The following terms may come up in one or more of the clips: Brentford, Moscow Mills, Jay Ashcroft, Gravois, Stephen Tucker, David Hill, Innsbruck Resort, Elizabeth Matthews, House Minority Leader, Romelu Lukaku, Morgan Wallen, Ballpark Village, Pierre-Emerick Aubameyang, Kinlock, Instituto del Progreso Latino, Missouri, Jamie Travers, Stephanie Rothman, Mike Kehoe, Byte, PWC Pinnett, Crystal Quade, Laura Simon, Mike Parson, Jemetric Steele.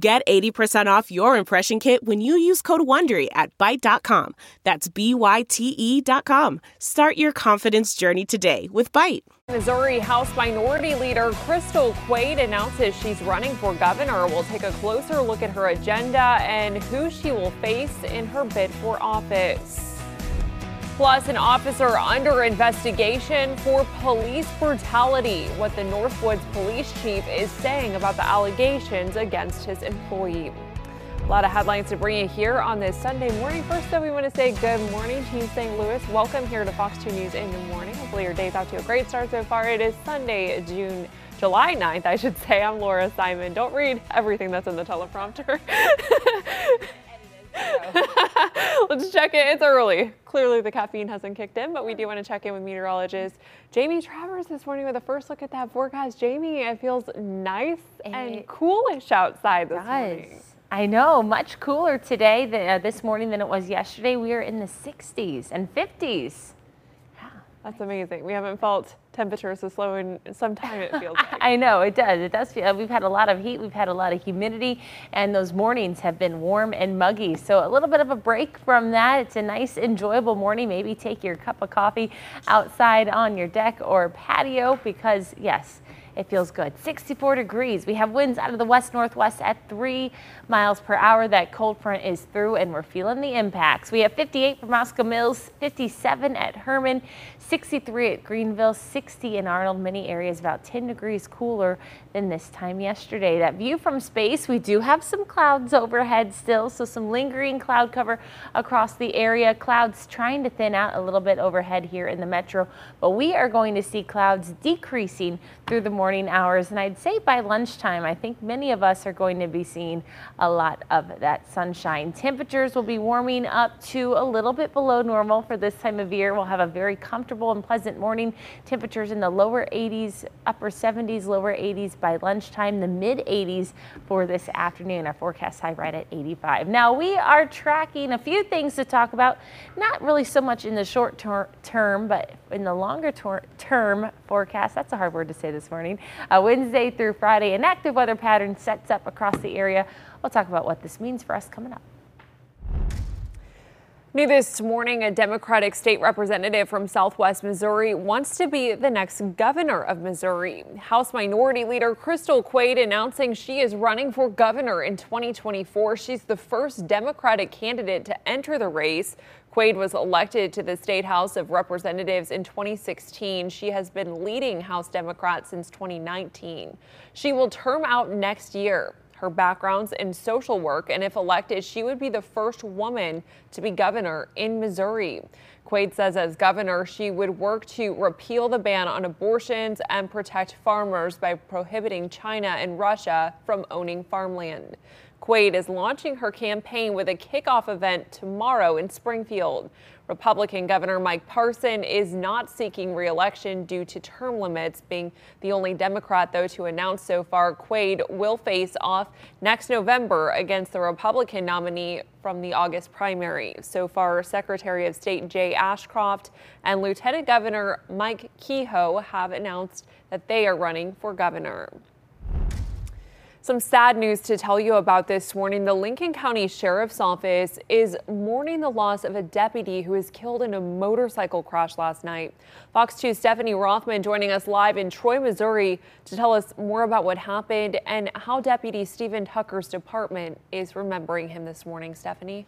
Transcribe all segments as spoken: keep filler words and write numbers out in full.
Get eighty percent off your impression kit when you use code WONDERY at byte dot com. That's B Y T E dot com. Start your confidence journey today with Byte. Missouri House Minority Leader Crystal Quade announces she's running for governor. We'll take a closer look at her agenda and who she will face in her bid for office. Plus, an officer under investigation for police brutality. What the Northwoods police chief is saying about the allegations against his employee. A lot of headlines to bring you here on this Sunday morning. First, though, we want to say good morning, Team Saint Louis. Welcome here to Fox two News in the morning. Hopefully your day's off to a great start so far. It is Sunday, June July ninth, I should say. I'm Laura Simon. Don't read everything that's in the teleprompter. Let's check in. It's early. Clearly the caffeine hasn't kicked in, but we do want to check in with meteorologist Jamie Travers this morning with a first look at that forecast. Jamie, it feels nice and, and coolish outside this does. morning. I know, much cooler today than, uh, this morning than it was yesterday. We are in the sixties and fifties. Yeah, that's amazing. We haven't felt temperatures as low in some time, it feels like. I know, it does. It does feel, we've had a lot of heat, we've had a lot of humidity, and those mornings have been warm and muggy. So a little bit of a break from that. It's a nice, enjoyable morning. Maybe take your cup of coffee outside on your deck or patio because, yes, it feels good. sixty-four degrees. We have winds out of the west-northwest at three miles per hour. That cold front is through and we're feeling the impacts. We have fifty-eight for Moscow Mills, fifty-seven at Herman, sixty-three at Greenville, sixty in Arnold. Many areas about ten degrees cooler than this time yesterday. That view from space, we do have some clouds overhead still, so some lingering cloud cover across the area. Clouds trying to thin out a little bit overhead here in the metro, but we are going to see clouds decreasing through the morning. morning hours, and I'd say by lunchtime, I think many of us are going to be seeing a lot of that sunshine. Temperatures will be warming up to a little bit below normal for this time of year. We'll have a very comfortable and pleasant morning. Temperatures in the lower eighties, upper seventies, lower eighties by lunchtime, the mid eighties for this afternoon. Our forecast high right at eighty-five. Now we are tracking a few things to talk about, not really so much in the short ter- term, but in the longer ter- term forecast. That's a hard word to say this morning. Uh, Wednesday through Friday, an active weather pattern sets up across the area. We'll talk about what this means for us coming up. New this morning, a Democratic state representative from Southwest Missouri wants to be the next governor of Missouri. House Minority Leader Crystal Quade announcing she is running for governor in twenty twenty-four. She's the first Democratic candidate to enter the race. Quade was elected to the State House of Representatives in twenty sixteen. She has been leading House Democrats since twenty nineteen. She will term out next year. Her background's in social work, and if elected, she would be the first woman to be governor in Missouri. Quade says as governor, she would work to repeal the ban on abortions and protect farmers by prohibiting China and Russia from owning farmland. Quade is launching her campaign with a kickoff event tomorrow in Springfield. Republican Governor Mike Parson is not seeking re-election due to term limits, being the only Democrat, though, to announce so far. Quade will face off next November against the Republican nominee from the August primary. So far, Secretary of State Jay Ashcroft and Lieutenant Governor Mike Kehoe have announced that they are running for governor. Some sad news to tell you about this morning. The Lincoln County Sheriff's Office is mourning the loss of a deputy who was killed in a motorcycle crash last night. Fox two's Stephanie Rothman joining us live in Troy, Missouri to tell us more about what happened and how Deputy Stephen Tucker's department is remembering him this morning. Stephanie?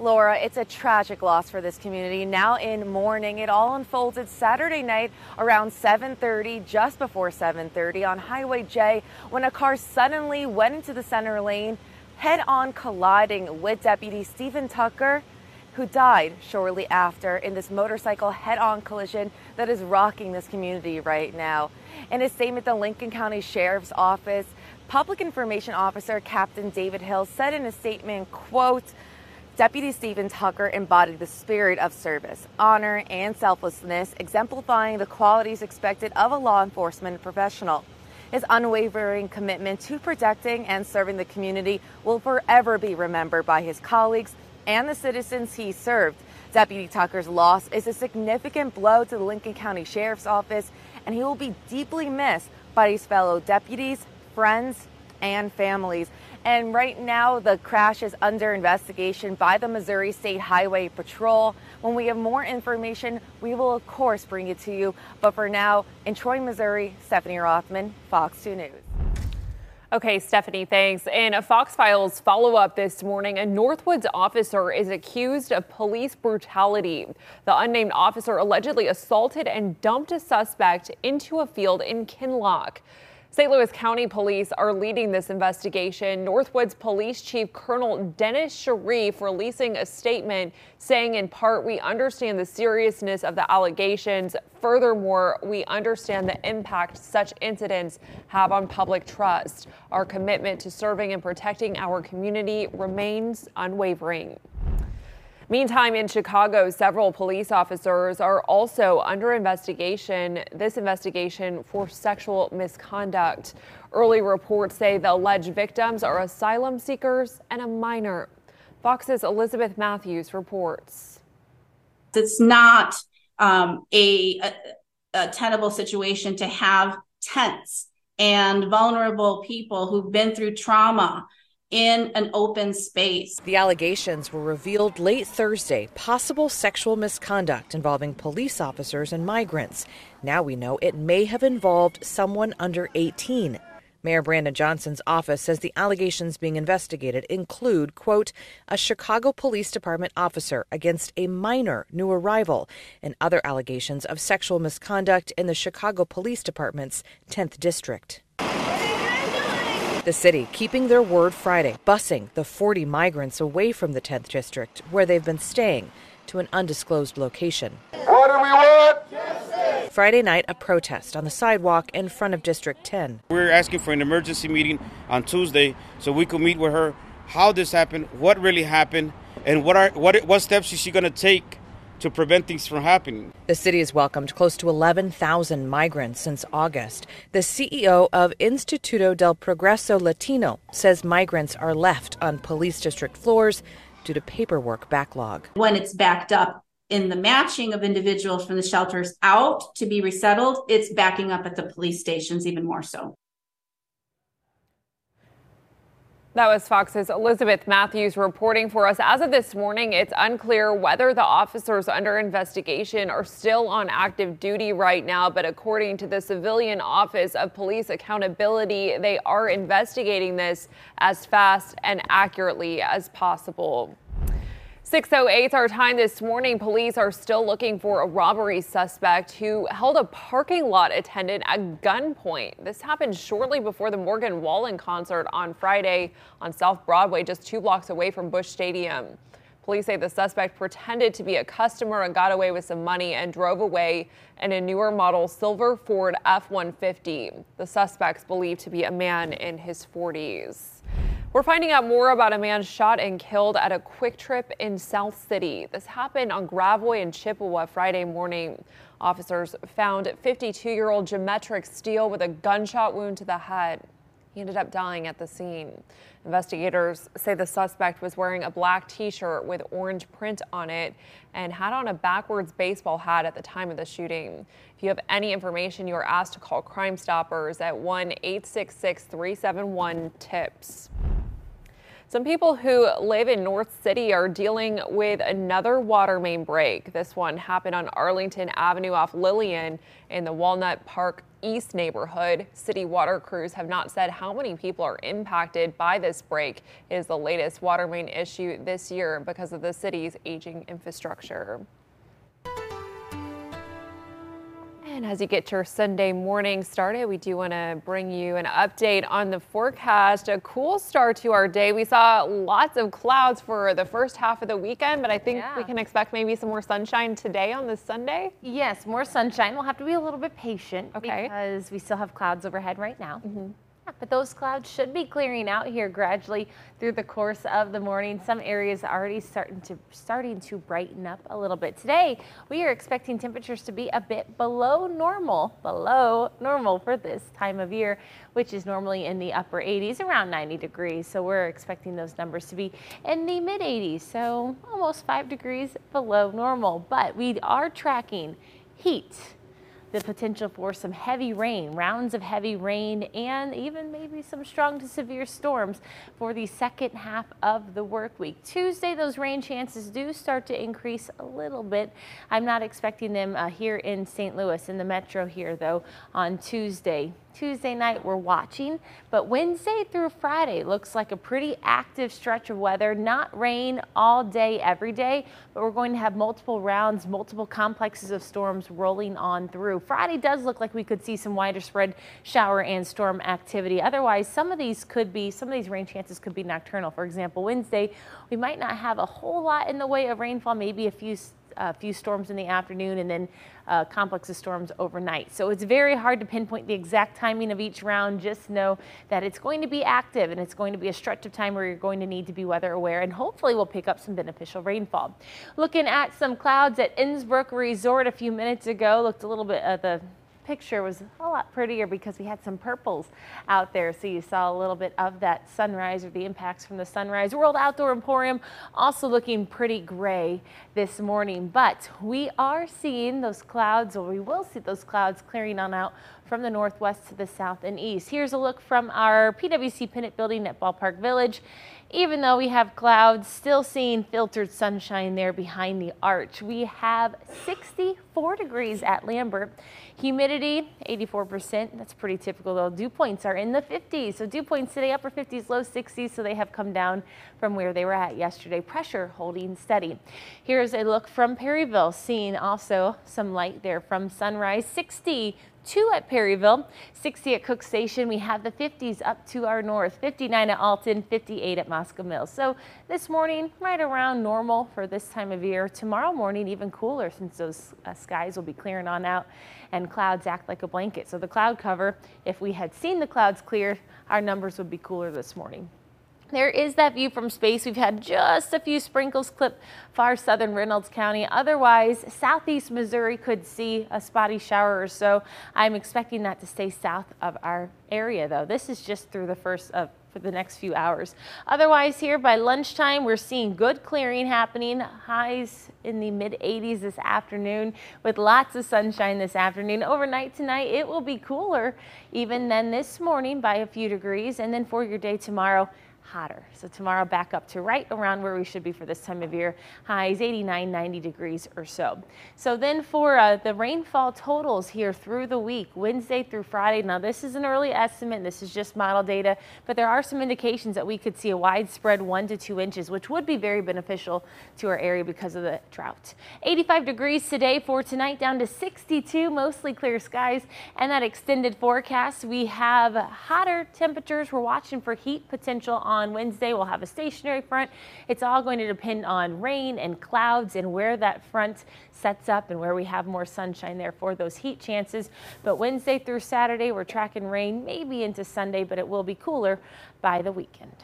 Laura, it's a tragic loss for this community. Now in mourning, it all unfolded Saturday night around seven thirty, just before seven thirty on Highway J, when a car suddenly went into the center lane, head-on colliding with Deputy Stephen Tucker, who died shortly after in this motorcycle head-on collision that is rocking this community right now. In a statement, the Lincoln County Sheriff's Office Public Information Officer Captain David Hill said in a statement, quote, Deputy Stephen Tucker embodied the spirit of service, honor, and selflessness, exemplifying the qualities expected of a law enforcement professional. His unwavering commitment to protecting and serving the community will forever be remembered by his colleagues and the citizens he served. Deputy Tucker's loss is a significant blow to the Lincoln County Sheriff's Office, and he will be deeply missed by his fellow deputies, friends, and families. And right now, the crash is under investigation by the Missouri State Highway Patrol. When we have more information, we will, of course, bring it to you. But for now, in Troy, Missouri, Stephanie Rothman, Fox two News. Okay, Stephanie, thanks. In a Fox Files follow-up this morning, a Northwoods officer is accused of police brutality. The unnamed officer allegedly assaulted and dumped a suspect into a field in Kinlock. Saint Louis County Police are leading this investigation. Northwoods Police Chief Colonel Dennis Sharif releasing a statement saying, in part, we understand the seriousness of the allegations. Furthermore, we understand the impact such incidents have on public trust. Our commitment to serving and protecting our community remains unwavering. Meantime, in Chicago, several police officers are also under investigation, this investigation for sexual misconduct. Early reports say the alleged victims are asylum seekers and a minor. Fox's Elizabeth Matthews reports. It's not um, a, a, a tenable situation to have tense and vulnerable people who've been through trauma in an open space. The allegations were revealed late Thursday, possible sexual misconduct involving police officers and migrants. Now we know it may have involved someone under eighteen. Mayor Brandon Johnson's office says the allegations being investigated include, quote, a Chicago Police Department officer against a minor new arrival, and other allegations of sexual misconduct in the Chicago Police Department's tenth District. The city keeping their word Friday, busing the forty migrants away from the tenth District, where they've been staying, to an undisclosed location. What do we want? Justice! Friday night, a protest on the sidewalk in front of District ten. We're asking for an emergency meeting on Tuesday so we could meet with her, how this happened, what really happened, and what are what what steps is she going to take to prevent things from happening. The city has welcomed close to eleven thousand migrants since August. The C E O of Instituto del Progreso Latino says migrants are left on police district floors due to paperwork backlog. When it's backed up in the matching of individuals from the shelters out to be resettled, it's backing up at the police stations even more so. That was Fox's Elizabeth Matthews reporting for us. As of this morning, it's unclear whether the officers under investigation are still on active duty right now, but according to the Civilian Office of Police Accountability, they are investigating this as fast and accurately as possible. six oh eight our time this morning. Police are still looking for a robbery suspect who held a parking lot attendant at gunpoint. This happened shortly before the Morgan Wallen concert on Friday on South Broadway, just two blocks away from Busch Stadium. Police say the suspect pretended to be a customer and got away with some money and drove away in a newer model silver Ford F one fifty. The suspect's believed to be a man in his forties. We're finding out more about a man shot and killed at a Quick Trip in South City. This happened on Gravois and Chippewa Friday morning. Officers found fifty-two-year-old Jemetric Steele with a gunshot wound to the head. He ended up dying at the scene. Investigators say the suspect was wearing a black T-shirt with orange print on it and had on a backwards baseball hat at the time of the shooting. If you have any information, you are asked to call Crime Stoppers at one eight six six, three seven one, T I P S. Some people who live in North City are dealing with another water main break. This one happened on Arlington Avenue off Lillian in the Walnut Park East neighborhood. City water crews have not said how many people are impacted by this break. It is the latest water main issue this year because of the city's aging infrastructure. And as you get your Sunday morning started, we do want to bring you an update on the forecast. A cool start to our day. We saw lots of clouds for the first half of the weekend, but I think yeah. we can expect maybe some more sunshine today on this Sunday. Yes, more sunshine. We'll have to be a little bit patient okay. because we still have clouds overhead right now. Mm-hmm. But those clouds should be clearing out here gradually through the course of the morning. Some areas are already starting to starting to brighten up a little bit. Today, we are expecting temperatures to be a bit below normal, below normal for this time of year, which is normally in the upper eighties, around ninety degrees. So we're expecting those numbers to be in the mid eighties, so almost five degrees below normal. But we are tracking heat, the potential for some heavy rain, rounds of heavy rain, and even maybe some strong to severe storms for the second half of the work week. Tuesday, those rain chances do start to increase a little bit. I'm not expecting them uh, here in Saint Louis, in the metro here, though, on Tuesday. Tuesday night we're watching, but Wednesday through Friday looks like a pretty active stretch of weather. Not rain all day every day, but we're going to have multiple rounds, multiple complexes of storms rolling on through. Friday does look like we could see some wider spread shower and storm activity. Otherwise, some of these could be, some of these rain chances could be nocturnal. For example, Wednesday we might not have a whole lot in the way of rainfall, maybe a few a few storms in the afternoon and then a complex of storms overnight. So it's very hard to pinpoint the exact timing of each round. Just know that it's going to be active and it's going to be a stretch of time where you're going to need to be weather aware, and hopefully we'll pick up some beneficial rainfall. Looking at some clouds at Innsbruck Resort a few minutes ago, looked a little bit at the picture was a lot prettier because we had some purples out there, so you saw a little bit of that sunrise or the impacts from the sunrise. World Outdoor Emporium also looking pretty gray this morning, but we are seeing those clouds, or we will see those clouds clearing on out from the northwest to the south and east. Here's a look from our P W C Pinnett building at Ballpark Village. Even though we have clouds, still seeing filtered sunshine there behind the arch. We have sixty-four degrees at Lambert. Humidity eighty-four percent. That's pretty typical though. Dew points are in the fifties. So dew points today, upper fifties, low sixties. So they have come down from where they were at yesterday. Pressure holding steady. Here's a look from Perryville, seeing also some light there from sunrise. sixty-two at Perryville, sixty at Cook Station. We have the fifties up to our north, fifty-nine at Alton, fifty-eight at Moscow Mills. So this morning, right around normal for this time of year. Tomorrow morning, even cooler since those uh, skies will be clearing on out and clouds act like a blanket. So the cloud cover, if we had seen the clouds clear, our numbers would be cooler this morning. There is that view from space. We've had just a few sprinkles clip far southern Reynolds County. Otherwise, southeast Missouri could see a spotty shower or so. I'm expecting that to stay south of our area, though. This is just through the first of for the next few hours. Otherwise, here by lunchtime, we're seeing good clearing happening. Highs in the mid eighties this afternoon with lots of sunshine this afternoon. Overnight tonight, it will be cooler even than this morning by a few degrees. And then for your day tomorrow, hotter. So tomorrow back up to right around where we should be for this time of year. Highs eighty-nine, ninety degrees or so. So then for uh, the rainfall totals here through the week, Wednesday through Friday. Now this is an early estimate. This is just model data, but there are some indications that we could see a widespread one to two inches, which would be very beneficial to our area because of the drought. eighty-five degrees today for tonight, down to sixty-two, mostly clear skies. And that extended forecast, we have hotter temperatures. We're watching for heat potential on On Wednesday. We'll have a stationary front. It's all going to depend on rain and clouds and where that front sets up and where we have more sunshine there for those heat chances. But Wednesday through Saturday, we're tracking rain maybe into Sunday, but it will be cooler by the weekend.